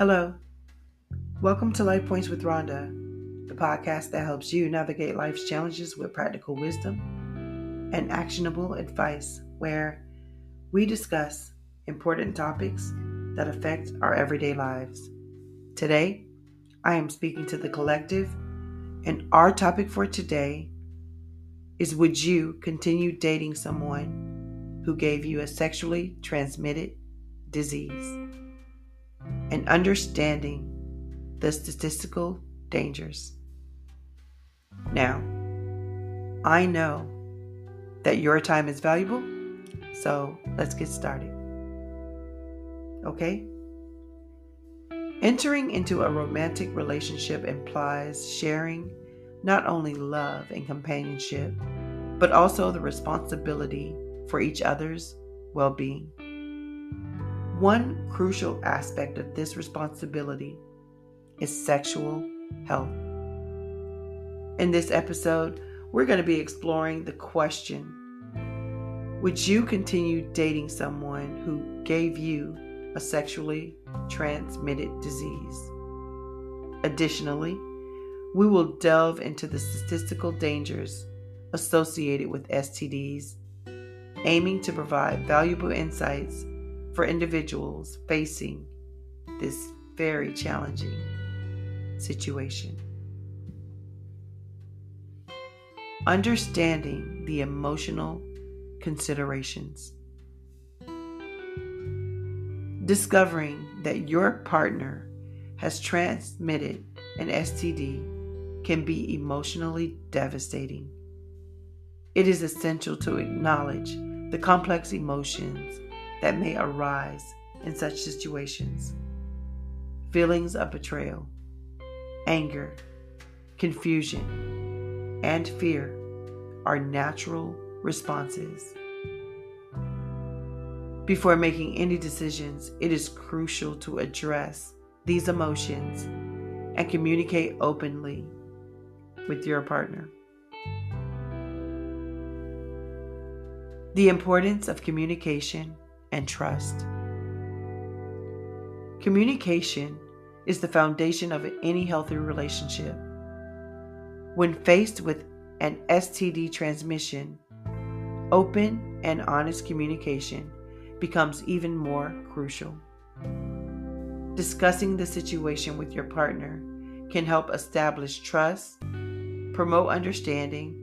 Hello, welcome to Life Points with Rhonda, the podcast that helps you navigate life's challenges with practical wisdom and actionable advice, where we discuss important topics that affect our everyday lives. Today, I am speaking to the Collective, and our topic for today is: would you continue dating someone who gave you a sexually transmitted disease? And understanding the statistical dangers. Now, I know that your time is valuable, so let's get started. Okay? Entering into a romantic relationship implies sharing not only love and companionship, but also the responsibility for each other's well-being. One crucial aspect of this responsibility is sexual health. In this episode, we're going to be exploring the question, would you continue dating someone who gave you a sexually transmitted disease? Additionally, we will delve into the statistical dangers associated with STDs, aiming to provide valuable insights for individuals facing this very challenging situation. Understanding the emotional considerations. Discovering that your partner has transmitted an STD can be emotionally devastating. It is essential to acknowledge the complex emotions that may arise in such situations. Feelings of betrayal, anger, confusion, and fear are natural responses. Before making any decisions, it is crucial to address these emotions and communicate openly with your partner. The importance of communication and trust. Communication is the foundation of any healthy relationship. When faced with an STD transmission, open and honest communication becomes even more crucial. Discussing the situation with your partner can help establish trust, promote understanding,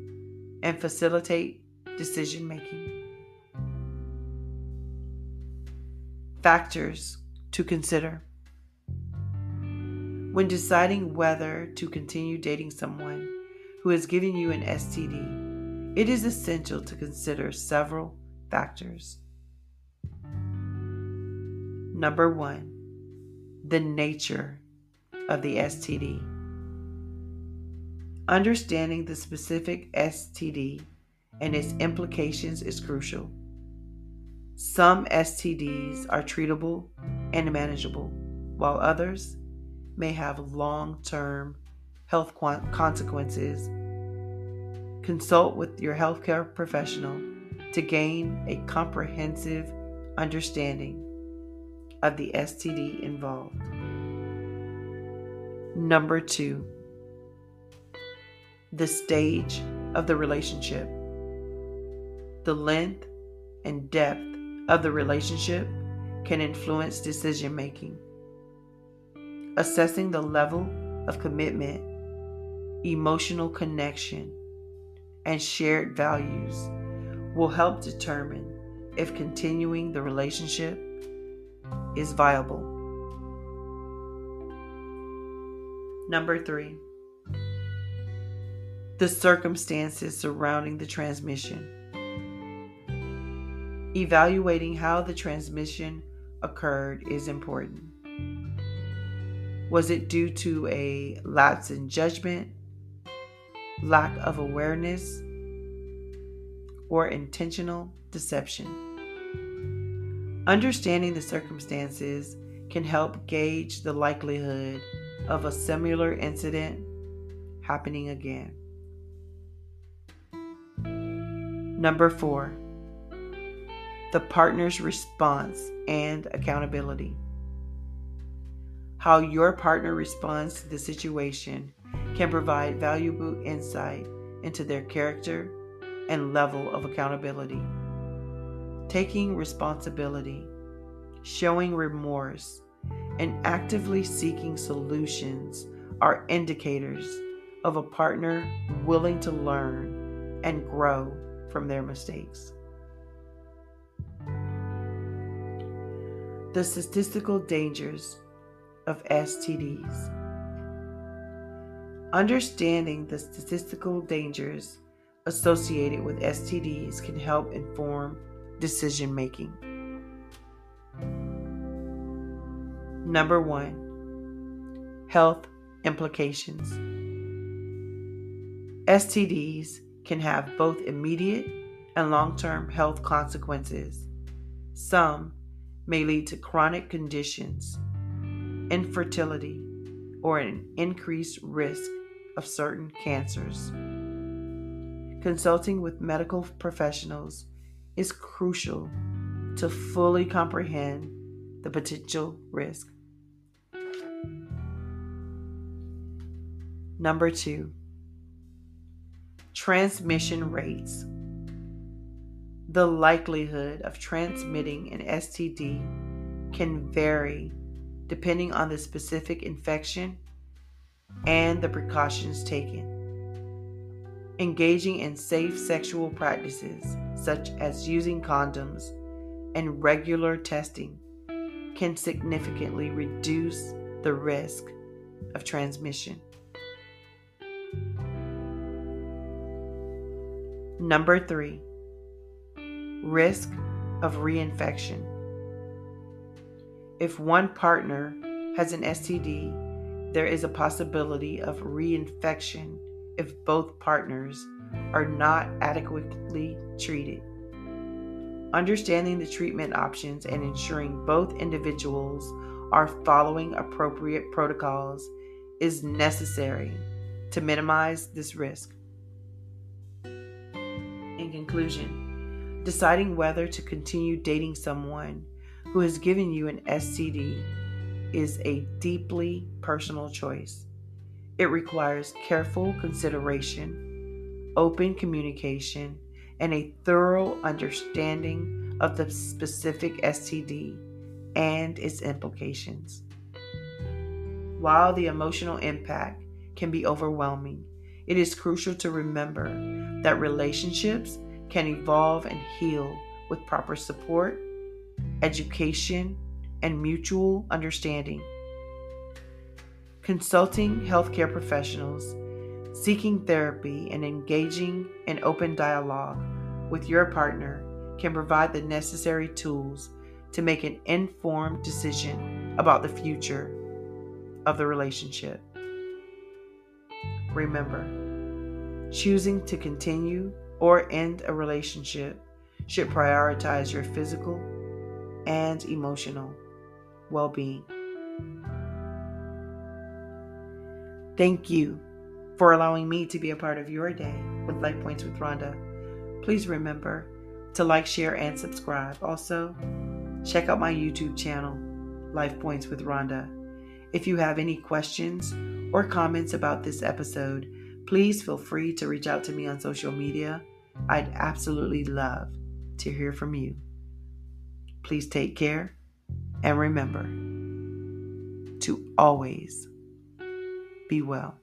and facilitate decision-making. Factors to consider. When deciding whether to continue dating someone who has given you an STD, it is essential to consider several factors. Number 1, the nature of the STD. Understanding the specific STD and its implications is crucial. Some STDs are treatable and manageable, while others may have long-term health consequences. Consult with your healthcare professional to gain a comprehensive understanding of the STD involved. Number 2, the stage of the relationship. The length and depth of the relationship can influence decision making. Assessing the level of commitment, emotional connection, and shared values will help determine if continuing the relationship is viable. Number 3, the circumstances surrounding the transmission. Evaluating how the transmission occurred is important. Was it due to a lapse in judgment, lack of awareness, or intentional deception? Understanding the circumstances can help gauge the likelihood of a similar incident happening again. Number 4, the partner's response and accountability. How your partner responds to the situation can provide valuable insight into their character and level of accountability. Taking responsibility, showing remorse, and actively seeking solutions are indicators of a partner willing to learn and grow from their mistakes. The statistical dangers of STDs. Understanding the statistical dangers associated with STDs can help inform decision making. Number 1, health implications. STDs can have both immediate and long-term health consequences. Some may lead to chronic conditions, infertility, or an increased risk of certain cancers. Consulting with medical professionals is crucial to fully comprehend the potential risk. Number 2, transmission rates. The likelihood of transmitting an STD can vary depending on the specific infection and the precautions taken. Engaging in safe sexual practices, such as using condoms and regular testing, can significantly reduce the risk of transmission. Number 3, risk of reinfection. If one partner has an STD, there is a possibility of reinfection if both partners are not adequately treated. Understanding the treatment options and ensuring both individuals are following appropriate protocols is necessary to minimize this risk. In conclusion, deciding whether to continue dating someone who has given you an STD is a deeply personal choice. It requires careful consideration, open communication, and a thorough understanding of the specific STD and its implications. While the emotional impact can be overwhelming, it is crucial to remember that relationships can evolve and heal with proper support, education, and mutual understanding. Consulting healthcare professionals, seeking therapy, and engaging in open dialogue with your partner can provide the necessary tools to make an informed decision about the future of the relationship. Remember, choosing to continue or end a relationship should prioritize your physical and emotional well-being. Thank you for allowing me to be a part of your day with Life Points with Rhonda. Please remember to like, share, and subscribe. Also, check out my YouTube channel, Life Points with Rhonda. If you have any questions or comments about this episode, please feel free to reach out to me on social media. I'd absolutely love to hear from you. Please take care and remember to always be well.